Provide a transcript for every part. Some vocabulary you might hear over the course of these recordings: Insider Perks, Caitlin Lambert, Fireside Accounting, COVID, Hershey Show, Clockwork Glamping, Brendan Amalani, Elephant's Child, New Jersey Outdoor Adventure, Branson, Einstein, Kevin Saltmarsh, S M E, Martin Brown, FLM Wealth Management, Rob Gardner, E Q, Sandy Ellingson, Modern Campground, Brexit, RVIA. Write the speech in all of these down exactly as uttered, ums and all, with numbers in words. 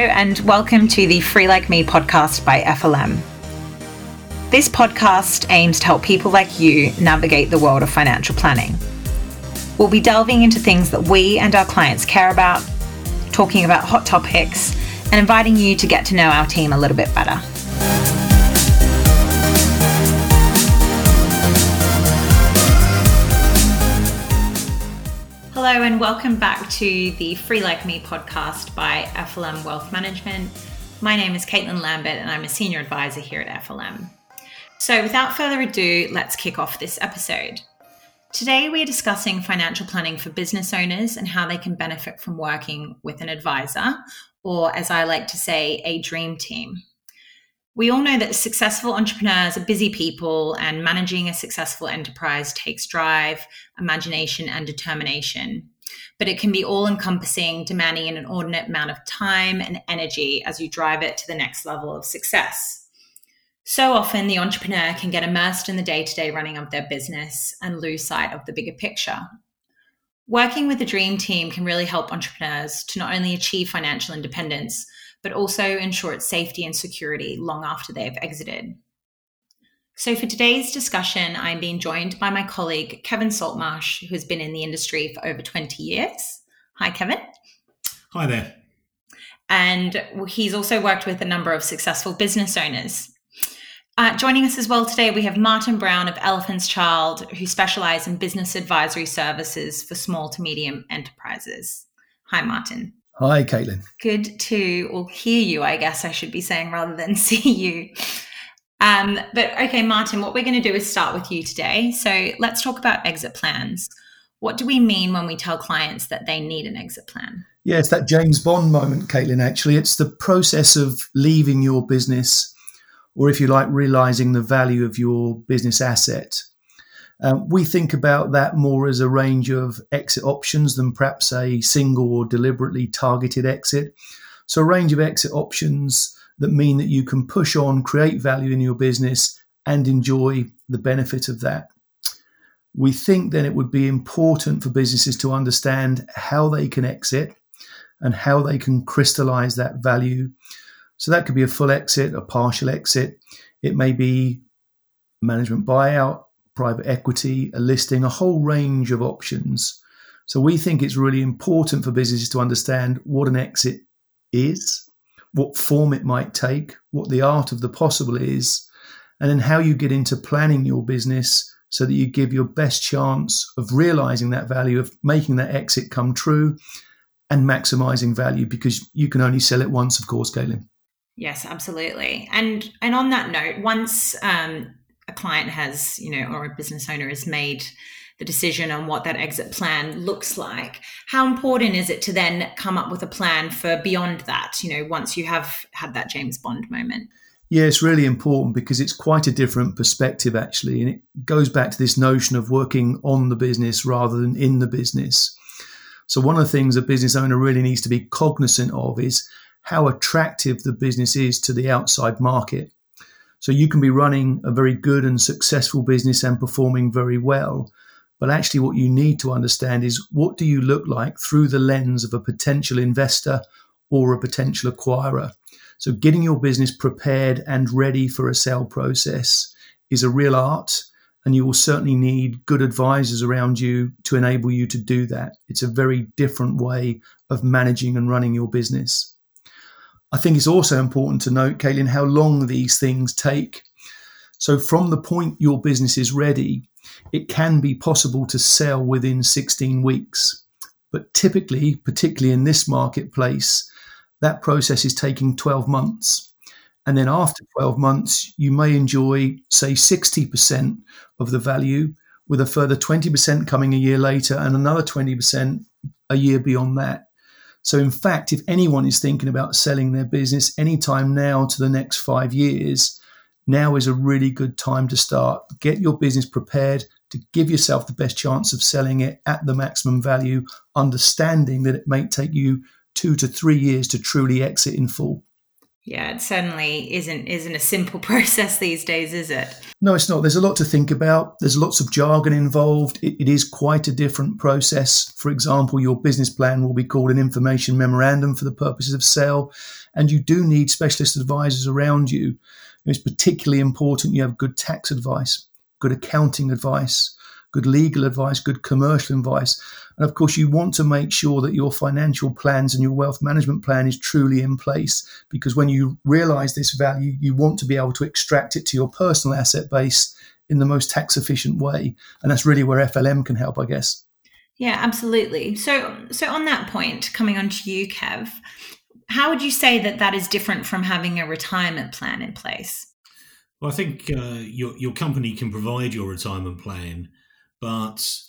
and welcome to the Free Like Me podcast by F L M. This podcast aims to help people like you navigate the world of financial planning. We'll be delving into things that we and our clients care about, talking about hot topics, and inviting you to get to know our team a little bit better. Hello and welcome back to the Free Like Me podcast by F L M Wealth Management. My name is Caitlin Lambert and I'm a senior advisor here at F L M. So without further ado, let's kick off this episode. Today we're discussing financial planning for business owners and how they can benefit from working with an advisor, or as I like to say, a dream team. We all know that successful entrepreneurs are busy people, and managing a successful enterprise takes drive, imagination, and determination. But it can be all-encompassing, demanding an inordinate amount of time and energy as you drive it to the next level of success. So often, the entrepreneur can get immersed in the day-to-day running of their business and lose sight of the bigger picture. Working with a dream team can really help entrepreneurs to not only achieve financial independence, but also ensure its safety and security long after they've exited. So for today's discussion, I'm being joined by my colleague, Kevin Saltmarsh, who's been in the industry for over twenty years. Hi, Kevin. Hi there. And he's also worked with a number of successful business owners. Uh, joining us as well today, we have Martin Brown of Elephant's Child, who specialise in business advisory services for small to medium enterprises. Hi, Martin. Hi, Caitlin. Good to all hear you, I guess I should be saying, rather than see you. Um, but okay, Martin, what we're going to do is start with you today. So let's talk about exit plans. What do we mean when we tell clients that they need an exit plan? Yeah, it's that James Bond moment, Caitlin, actually. It's the process of leaving your business, or if you like, realising the value of your business asset. Um, we think about that more as a range of exit options than perhaps a single or deliberately targeted exit. So a range of exit options that mean that you can push on, create value in your business and enjoy the benefit of that. We think then it would be important for businesses to understand how they can exit and how they can crystallise that value. So that could be a full exit, a partial exit. It may be management buyout, private equity, a listing, a whole range of options. So we think it's really important for businesses to understand what an exit is, what form it might take, what the art of the possible is, and then how you get into planning your business so that you give your best chance of realizing that value, of making that exit come true and maximizing value, because you can only sell it once, of course, Caitlin. Yes, absolutely. And and on that note, once um a client has, you know, or a business owner has made the decision on what that exit plan looks like, how important is it to then come up with a plan for beyond that, you know, once you have had that James Bond moment? Yeah, it's really important because it's quite a different perspective, actually. And it goes back to this notion of working on the business rather than in the business. So one of the things a business owner really needs to be cognizant of is how attractive the business is to the outside market. So you can be running a very good and successful business and performing very well. But actually what you need to understand is, what do you look like through the lens of a potential investor or a potential acquirer? So getting your business prepared and ready for a sale process is a real art, and you will certainly need good advisors around you to enable you to do that. It's a very different way of managing and running your business. I think it's also important to note, Caitlin, how long these things take. So from the point your business is ready, it can be possible to sell within sixteen weeks. But typically, particularly in this marketplace, that process is taking twelve months. And then after twelve months, you may enjoy, say, sixty percent of the value, with a further twenty percent coming a year later and another twenty percent a year beyond that. So in fact, if anyone is thinking about selling their business anytime now to the next five years, now is a really good time to start. Get your business prepared to give yourself the best chance of selling it at the maximum value, understanding that it may take you two to three years to truly exit in full. Yeah, it certainly isn't isn't a simple process these days, is it? No, it's not. There's a lot to think about. There's lots of jargon involved. It, it is quite a different process. For example, your business plan will be called an information memorandum for the purposes of sale, and you do need specialist advisors around you. It's particularly important you have good tax advice, good accounting advice, good legal advice, good commercial advice. And of course, you want to make sure that your financial plans and your wealth management plan is truly in place, because when you realize this value, you want to be able to extract it to your personal asset base in the most tax efficient way. And that's really where F L M can help, I guess. Yeah, absolutely. So, so on that point, coming on to you, Kev, how would you say that that is different from having a retirement plan in place? Well, I think uh, your your company can provide your retirement plan, but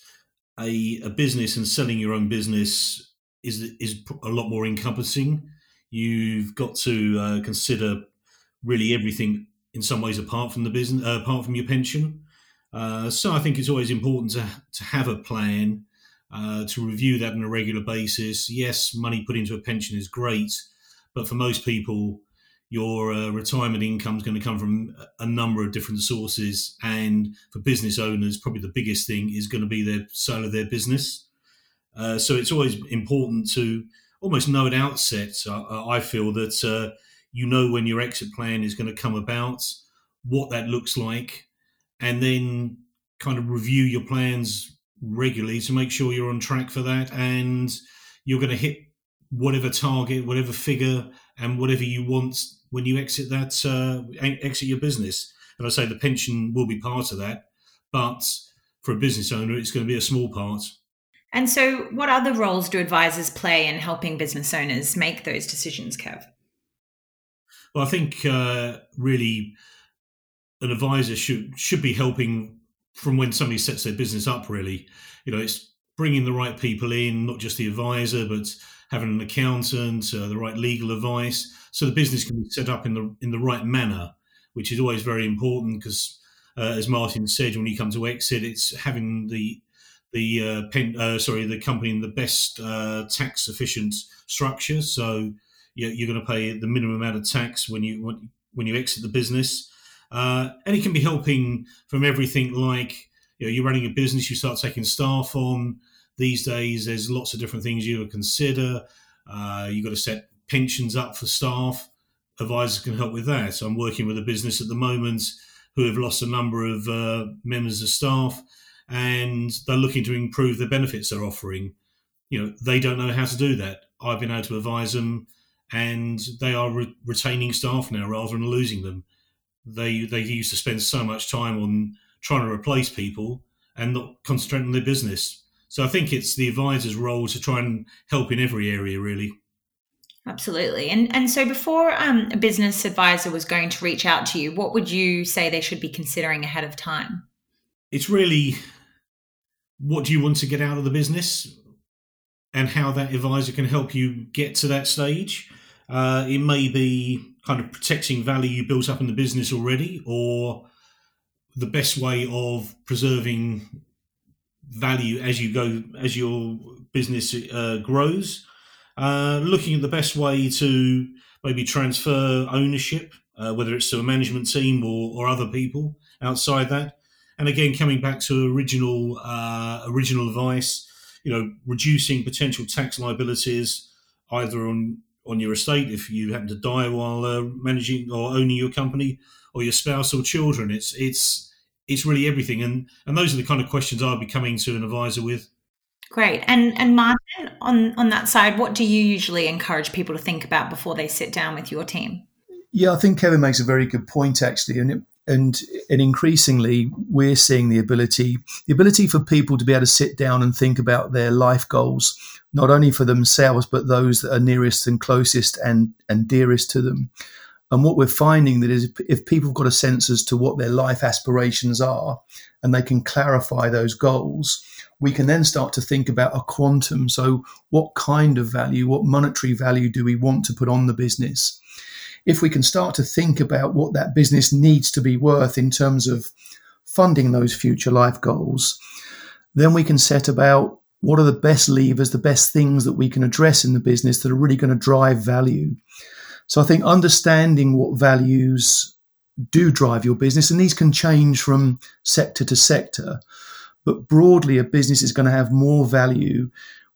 a, a business and selling your own business is is a lot more encompassing. You've got to uh, consider really everything in some ways apart from the business, uh, apart from your pension. Uh, so I think it's always important to to have a plan. Uh, to review that on a regular basis. Yes, money put into a pension is great, but for most people, your uh, retirement income is going to come from a number of different sources. And for business owners, probably the biggest thing is going to be their sale of their business. Uh, so it's always important to almost know at outset, uh, I feel, that uh, you know when your exit plan is going to come about, what that looks like, and then kind of review your plans regularly to make sure you're on track for that, and you're going to hit whatever target, whatever figure, and whatever you want when you exit that uh, exit your business. And I say the pension will be part of that, but for a business owner, it's going to be a small part. And so, what other roles do advisors play in helping business owners make those decisions, Kev? Well, I think uh, really an advisor should should be helping from when somebody sets their business up, really. You know, it's bringing the right people in, not just the advisor, but having an accountant, uh, the right legal advice, so the business can be set up in the in the right manner, which is always very important because, uh, as Martin said, when you come to exit, it's having the the uh, pen, uh, sorry the company in the best uh, tax efficient structure. So you're, you're going to pay the minimum amount of tax when you when you exit the business. Uh, and it can be helping from everything like, you know, you're running a business, you start taking staff on. These days, there's lots of different things you consider. Uh, you've got to set pensions up for staff. Advisors can help with that. So I'm working with a business at the moment who have lost a number of uh, members of staff, and they're looking to improve the benefits they're offering. You know, they don't know how to do that. I've been able to advise them, and they are re- retaining staff now rather than losing them. They they used to spend so much time on trying to replace people and not concentrating on their business. So I think it's the advisor's role to try and help in every area, really. Absolutely. And and so before um, a business advisor was going to reach out to you, what would you say they should be considering ahead of time? It's really, what do you want to get out of the business and how that advisor can help you get to that stage. Uh, it may be kind of protecting value you built up in the business already, or the best way of preserving value as you go, as your business uh, grows. Uh, looking at the best way to maybe transfer ownership, uh, whether it's to a management team or, or other people outside that. And again, coming back to original uh, original advice, you know, reducing potential tax liabilities either on on your estate if you happen to die while uh, managing or owning your company, or your spouse or children. It's it's it's really everything. And and those are the kind of questions I'll be coming to an advisor with. Great. And and Martin, on, on that side, what do you usually encourage people to think about before they sit down with your team? Yeah, I think Kevin makes a very good point, actually. And it, and and increasingly, we're seeing the ability, the ability for people to be able to sit down and think about their life goals, not only for themselves, but those that are nearest and closest and, and dearest to them. And what we're finding that is, if people have got a sense as to what their life aspirations are and they can clarify those goals, we can then start to think about a quantum. So what kind of value, what monetary value do we want to put on the business? If we can start to think about what that business needs to be worth in terms of funding those future life goals, then we can set about what are the best levers, the best things that we can address in the business that are really going to drive value. So I think understanding what values do drive your business, and these can change from sector to sector, but broadly a business is going to have more value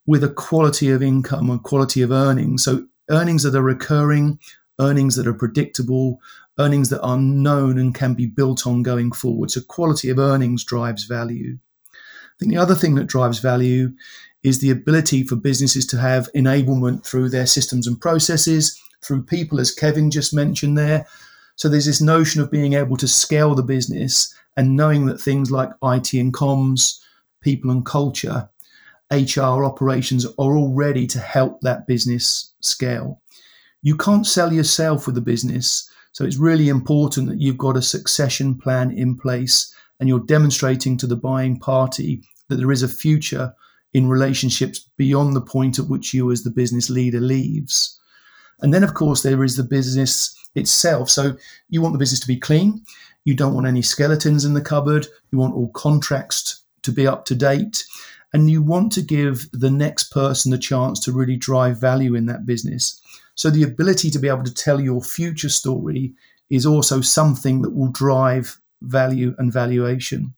with a quality of income and quality of earnings. So earnings that are recurring, earnings that are predictable, earnings that are known and can be built on going forward. So quality of earnings drives value. I think the other thing that drives value is the ability for businesses to have enablement through their systems and processes, through people, as Kevin just mentioned there. So there's this notion of being able to scale the business and knowing that things like I T and comms, people and culture, H R operations are all ready to help that business scale. You can't sell yourself with the business. So it's really important that you've got a succession plan in place and you're demonstrating to the buying party that there is a future in relationships beyond the point at which you as the business leader leaves. And then, of course, there is the business itself. So you want the business to be clean. You don't want any skeletons in the cupboard. You want all contracts to be up to date. And you want to give the next person the chance to really drive value in that business. So the ability to be able to tell your future story is also something that will drive value and valuation.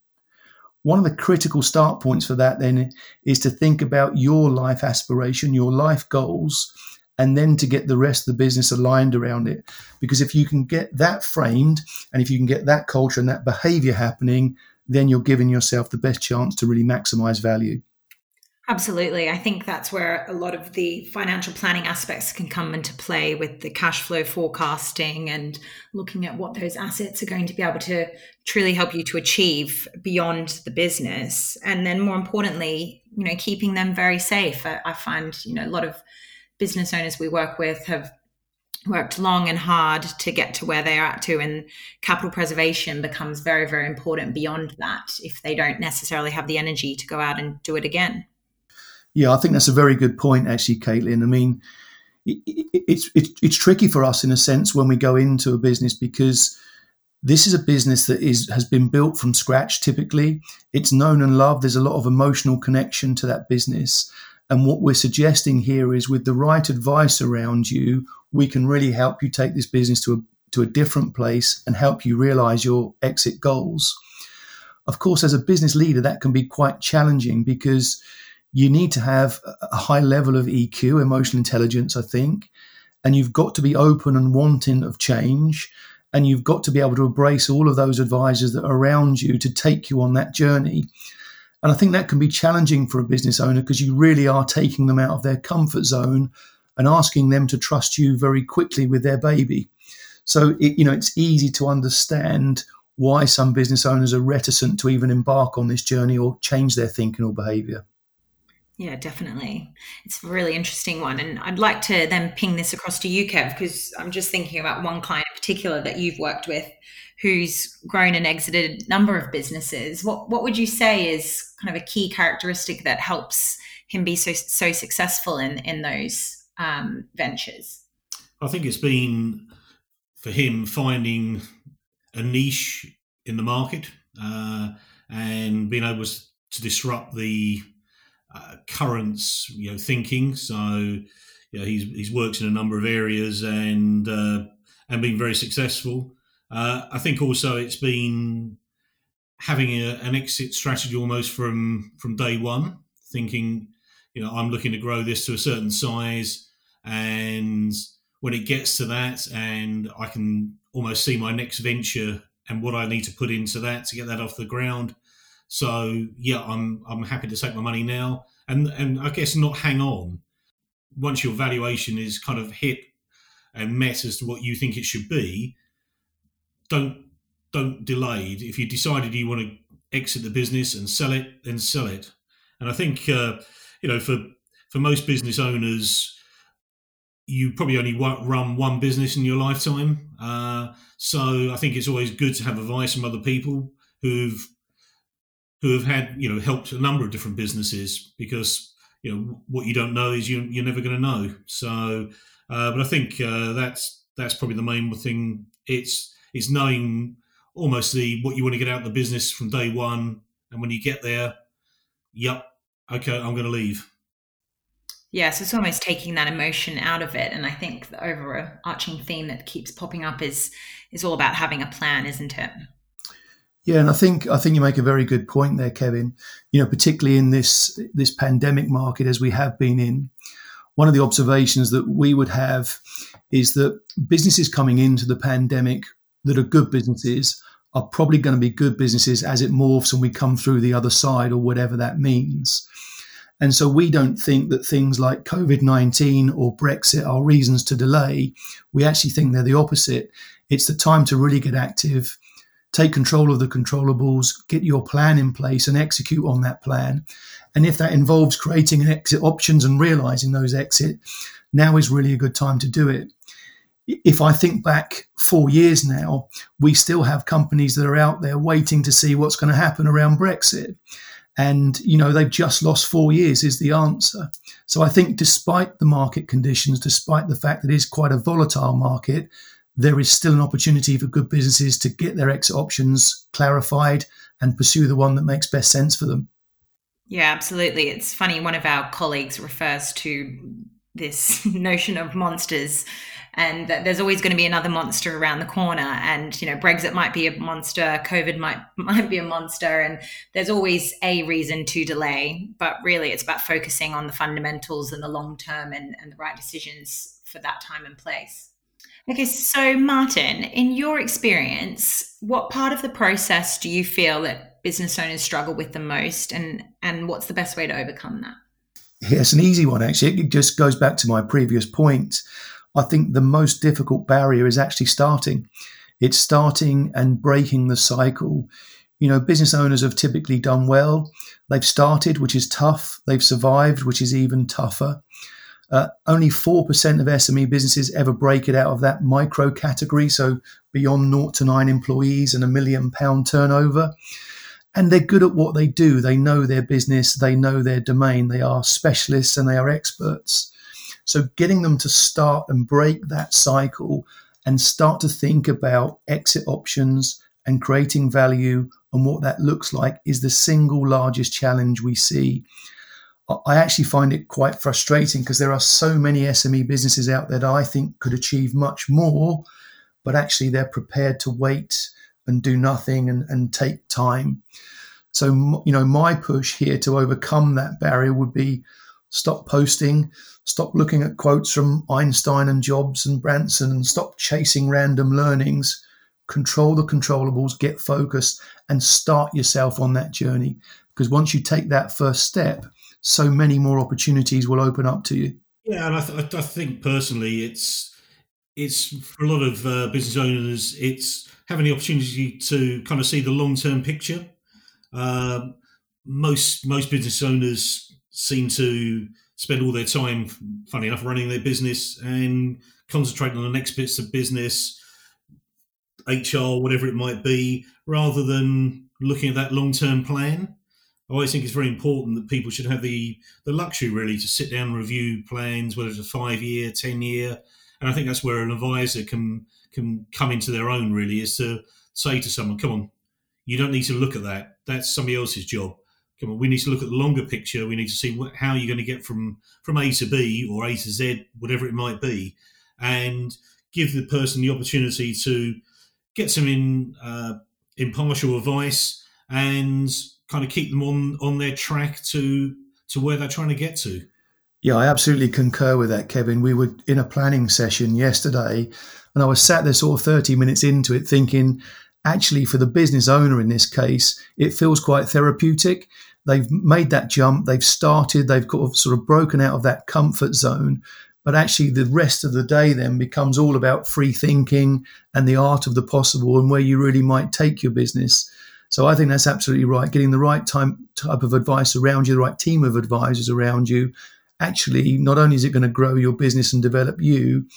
One of the critical start points for that then is to think about your life aspiration, your life goals, and then to get the rest of the business aligned around it. Because if you can get that framed and if you can get that culture and that behavior happening, then you're giving yourself the best chance to really maximize value. Absolutely. I think that's where a lot of the financial planning aspects can come into play with the cash flow forecasting and looking at what those assets are going to be able to truly help you to achieve beyond the business. And then more importantly, you know, keeping them very safe. I, I find, you know, a lot of business owners we work with have worked long and hard to get to where they are at to, and capital preservation becomes very, very important beyond that if they don't necessarily have the energy to go out and do it again. Yeah, I think that's a very good point, actually, Caitlin. I mean, it, it, it's, it, it's tricky for us in a sense when we go into a business, because this is a business that is has been built from scratch typically. It's known and loved. There's a lot of emotional connection to that business. And what we're suggesting here is with the right advice around you, we can really help you take this business to a, to a different place and help you realize your exit goals. Of course, as a business leader, that can be quite challenging because you need to have a high level of E Q, emotional intelligence, I think, and you've got to be open and wanting of change, and you've got to be able to embrace all of those advisors that are around you to take you on that journey. And I think that can be challenging for a business owner because you really are taking them out of their comfort zone and asking them to trust you very quickly with their baby. So, it, you know, it's easy to understand why some business owners are reticent to even embark on this journey or change their thinking or behavior. Yeah, definitely. It's a really interesting one. And I'd like to then ping this across to you, Kev, because I'm just thinking about one client in particular that you've worked with who's grown and exited a number of businesses. What what would you say is kind of a key characteristic that helps him be so so successful in, in those um, ventures? I think it's been, for him, finding a niche in the market uh, and being able to disrupt the Uh, currents, you know, thinking. So, you know, he's he's worked in a number of areas and uh, and been very successful. Uh, I think also it's been having a, an exit strategy almost from from day one. Thinking, you know, I'm looking to grow this to a certain size, and when it gets to that, and I can almost see my next venture and what I need to put into that to get that off the ground. So yeah, I'm I'm happy to take my money now, and and I guess not hang on. Once your valuation is kind of hit and met as to what you think it should be, don't don't delay. If you decided you want to exit the business and sell it, then sell it. And I think uh, you know for for most business owners, you probably only run one business in your lifetime. Uh, so I think it's always good to have advice from other people who've who have had, you know, helped a number of different businesses, because, you know, what you don't know is you, you're never going to know. So, uh, but I think uh, that's that's probably the main thing. It's it's knowing almost the what you want to get out of the business from day one, and when you get there, yep, okay, I'm going to leave. Yeah, so it's almost taking that emotion out of it. And I think the overarching theme that keeps popping up is is all about having a plan, isn't it? Yeah, and I think I think you make a very good point there, Kevin. You know, particularly in this this pandemic market as we have been in, one of the observations that we would have is that businesses coming into the pandemic that are good businesses are probably going to be good businesses as it morphs and we come through the other side, or whatever that means. And so we don't think that things like COVID nineteen or Brexit are reasons to delay. We actually think they're the opposite. It's the time to really get active, take control of the controllables, get your plan in place and execute on that plan. And if that involves creating exit options and realizing those exit, now is really a good time to do it. If I think back four years now, we still have companies that are out there waiting to see what's going to happen around Brexit. And, you know, they've just lost four years is the answer. So I think despite the market conditions, despite the fact that it is quite a volatile market, there is still an opportunity for good businesses to get their exit options clarified and pursue the one that makes best sense for them. Yeah, absolutely. It's funny. One of our colleagues refers to this notion of monsters, and that there's always going to be another monster around the corner. And, you know, Brexit might be a monster, COVID might might be a monster, and there's always a reason to delay. But really, it's about focusing on the fundamentals and the long term, and, and the right decisions for that time and place. Okay, so Martin, in your experience, what part of the process do you feel that business owners struggle with the most, and and what's the best way to overcome that? Yeah, it's an easy one, actually. It just goes back to my previous point. I think the most difficult barrier is actually starting. It's starting and breaking the cycle. You know, business owners have typically done well. They've started, which is tough. They've survived, which is even tougher. Uh, only four percent of S M E businesses ever break it out of that micro category, so beyond naught to nine employees and a million pound turnover. And they're good at what they do. They know their business. They know their domain. They are specialists and they are experts. So getting them to start and break that cycle and start to think about exit options and creating value and what that looks like is the single largest challenge we see. I actually find it quite frustrating because there are so many S M E businesses out there that I think could achieve much more, but actually they're prepared to wait and do nothing and, and take time. So, you know, my push here to overcome that barrier would be stop posting, stop looking at quotes from Einstein and Jobs and Branson, and stop chasing random learnings, control the controllables, get focused, and start yourself on that journey. Because once you take that first step, so many more opportunities will open up to you. Yeah, and I, th- I think personally it's, it's for a lot of uh, business owners, it's having the opportunity to kind of see the long-term picture. Uh, most most business owners seem to spend all their time, funny enough, running their business and concentrating on the next bits of business, H R, whatever it might be, rather than looking at that long-term plan. I always think it's very important that people should have the, the luxury, really, to sit down and review plans, whether it's a five-year, ten-year. And I think that's where an advisor can can come into their own, really, is to say to someone, come on, you don't need to look at that. That's somebody else's job. Come on, we need to look at the longer picture. We need to see what, how you're going to get from, from A to B or A to Z, whatever it might be, and give the person the opportunity to get some in, uh, impartial advice and kind of keep them on, on their track to to where they're trying to get to. Yeah, I absolutely concur with that, Kevin. We were in a planning session yesterday and I was sat there sort of thirty minutes into it thinking, actually, for the business owner in this case, it feels quite therapeutic. They've made that jump, they've started, they've sort of broken out of that comfort zone. But actually the rest of the day then becomes all about free thinking and the art of the possible and where you really might take your business. So I think that's absolutely right. Getting the right time, type of advice around you, the right team of advisors around you, actually, not only is it going to grow your business and develop you,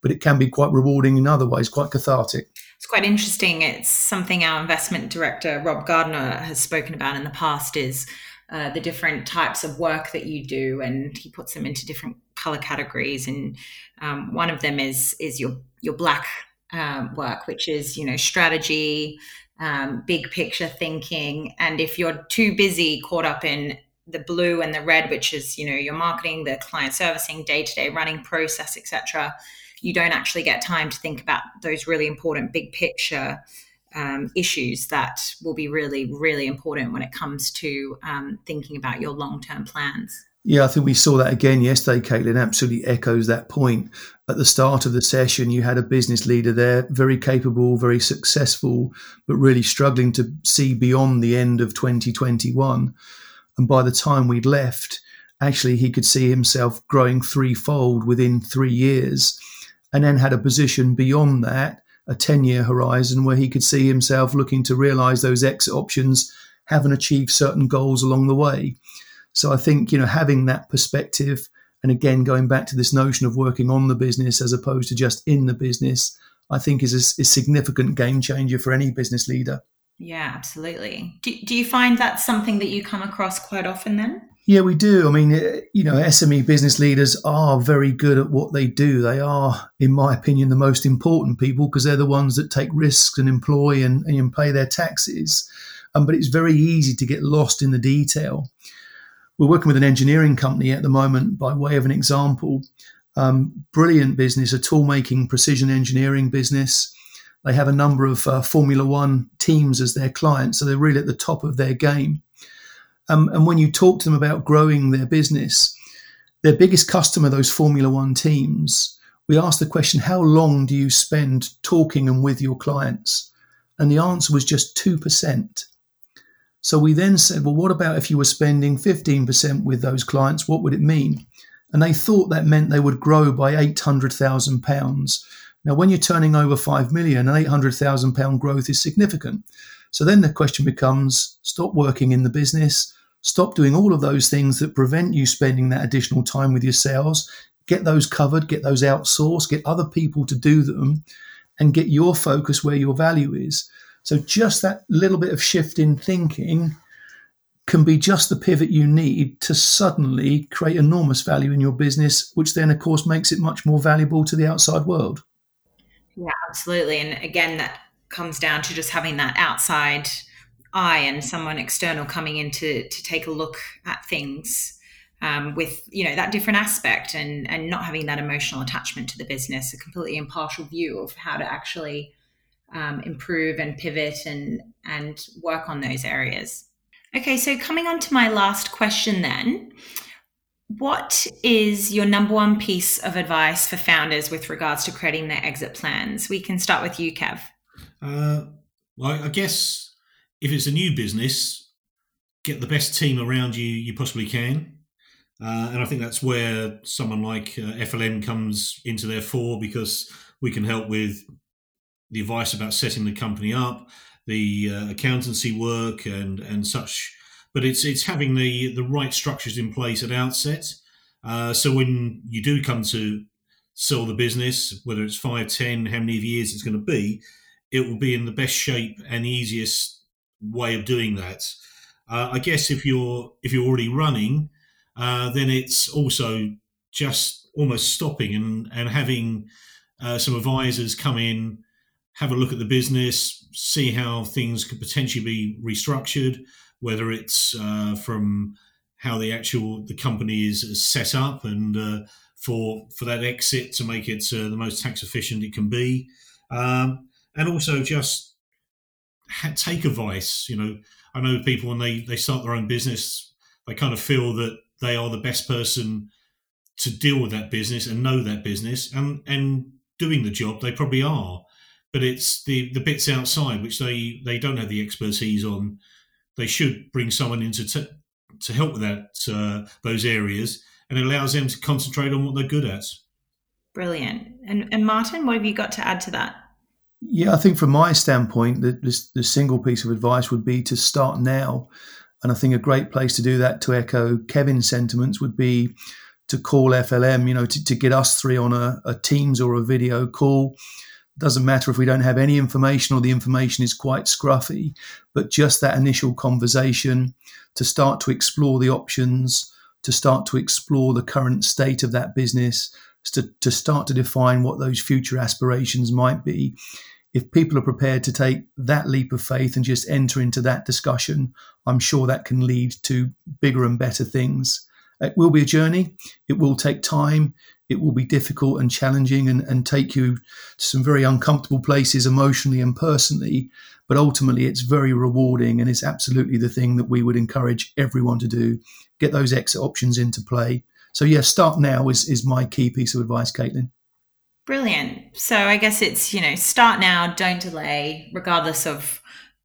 but it can be quite rewarding in other ways, quite cathartic. It's quite interesting. It's something our investment director, Rob Gardner, has spoken about in the past is uh, the different types of work that you do, and he puts them into different color categories. And um, one of them is is your, your black uh, work, which is, you know, strategy, Um, big picture thinking. And if you're too busy caught up in the blue and the red, which is, you know, your marketing, the client servicing, day-to-day running process, et cetera, you don't actually get time to think about those really important big picture um, issues that will be really, really important when it comes to um, thinking about your long-term plans. Yeah, I think we saw that again yesterday, Caitlin, absolutely echoes that point. At the start of the session, you had a business leader there, very capable, very successful, but really struggling to see beyond the end of twenty twenty-one. And by the time we'd left, actually, he could see himself growing threefold within three years and then had a position beyond that, a ten-year horizon where he could see himself looking to realise those exit options, having achieved certain goals along the way. So I think, you know, having that perspective, and again, going back to this notion of working on the business as opposed to just in the business, I think is a, a significant game changer for any business leader. Yeah, absolutely. Do, do you find that's something that you come across quite often then? Yeah, we do. I mean, you know, S M E business leaders are very good at what they do. They are, in my opinion, the most important people because they're the ones that take risks and employ and, and pay their taxes. Um, but it's very easy to get lost in the detail. We're working with an engineering company at the moment, by way of an example. Um, brilliant business, a tool-making precision engineering business. They have a number of uh, Formula One teams as their clients, so they're really at the top of their game. Um, and when you talk to them about growing their business, their biggest customer, those Formula One teams, we asked the question, how long do you spend talking and with your clients? And the answer was just two percent. So we then said, well, what about if you were spending fifteen percent with those clients? What would it mean? And they thought that meant they would grow by eight hundred thousand pounds. Now, when you're turning over five million, an eight hundred thousand pound growth is significant. So then the question becomes, stop working in the business, stop doing all of those things that prevent you spending that additional time with your sales, get those covered, get those outsourced, get other people to do them, and get your focus where your value is. So just that little bit of shift in thinking can be just the pivot you need to suddenly create enormous value in your business, which then, of course, makes it much more valuable to the outside world. Yeah, absolutely. And again, that comes down to just having that outside eye and someone external coming in to, to take a look at things um, with, you know, that different aspect and, and not having that emotional attachment to the business, a completely impartial view of how to actually Um, improve and pivot and and work on those areas. Okay, so coming on to my last question then, what is your number one piece of advice for founders with regards to creating their exit plans? We can start with you, Kev. Uh, well, I guess if it's a new business, get the best team around you you possibly can. Uh, and I think that's where someone like uh, F L M comes into their fore, because we can help with the advice about setting the company up, the uh, accountancy work and, and such. But it's it's having the, the right structures in place at outset. Uh, so when you do come to sell the business, whether it's five, ten, how many years it's going to be, it will be in the best shape and easiest way of doing that. Uh, I guess if you're, if you're already running, uh, then it's also just almost stopping and, and having uh, some advisors come in, have a look at the business, see how things could potentially be restructured, whether it's uh, from how the actual the company is set up and uh, for for that exit to make it uh, the most tax efficient it can be, um, and also just ha- take advice. You know, I know people when they they start their own business, they kind of feel that they are the best person to deal with that business and know that business and and doing the job they probably are. But it's the, the bits outside, which they, they don't have the expertise on. They should bring someone in to, t- to help with that uh, those areas, and it allows them to concentrate on what they're good at. Brilliant. And, and Martin, what have you got to add to that? Yeah, I think from my standpoint, the, the, the single piece of advice would be to start now. And I think a great place to do that, to echo Kevin's sentiments, would be to call F L M, you know, to, to get us three on a, a Teams or a video call. Doesn't matter if we don't have any information or the information is quite scruffy, but just that initial conversation to start to explore the options, to start to explore the current state of that business, to, to start to define what those future aspirations might be if people are prepared to take that leap of faith and just enter into that discussion, I'm sure that can lead to bigger and better things. It will be a journey. It will take time. It will be difficult and challenging and, and take you to some very uncomfortable places emotionally and personally. But ultimately, it's very rewarding, and it's absolutely the thing that we would encourage everyone to do. Get those exit options into play. So, yeah, start now is, is my key piece of advice, Caitlin. Brilliant. So I guess it's, you know, start now, don't delay, regardless of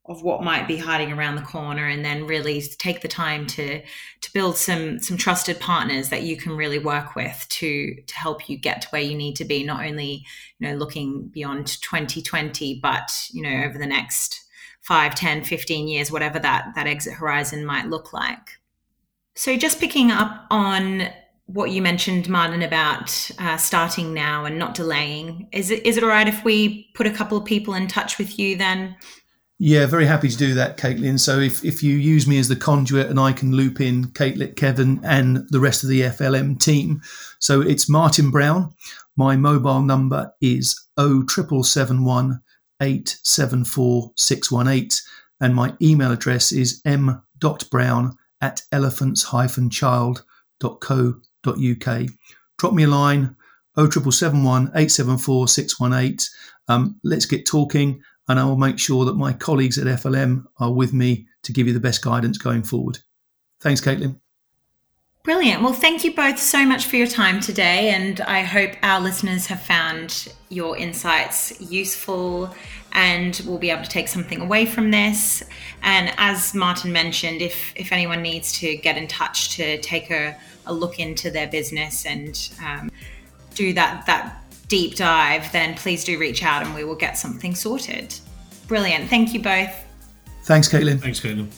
of what might be hiding around the corner, and then really take the time to to build some some trusted partners that you can really work with to to help you get to where you need to be, not only, you know, looking beyond twenty twenty, but, you know, over the next five, ten, fifteen years, whatever that that exit horizon might look like. So just picking up on what you mentioned, Martin, about uh, starting now and not delaying. Is it is it all right if we put a couple of people in touch with you then? Yeah, very happy to do that, Caitlin. So if, if you use me as the conduit, and I can loop in Caitlin, Kevin, and the rest of the F L M team. So it's Martin Brown. My mobile number is oh seven seven one, eight seven four, six one eight. And my email address is m dot brown at elephants dash child dot co dot uk. Drop me a line, oh seven seven one, eight seven four, six one eight. Um, let's get talking, and I will make sure that my colleagues at F L M are with me to give you the best guidance going forward. Thanks, Caitlin. Brilliant. Well, thank you both so much for your time today, and I hope our listeners have found your insights useful and will be able to take something away from this. And as Martin mentioned, if, if anyone needs to get in touch to take a, a look into their business and um, do that, that deep dive, then please do reach out and we will get something sorted. Brilliant. Thank you both. Thanks, Caitlin. Thanks, Caitlin.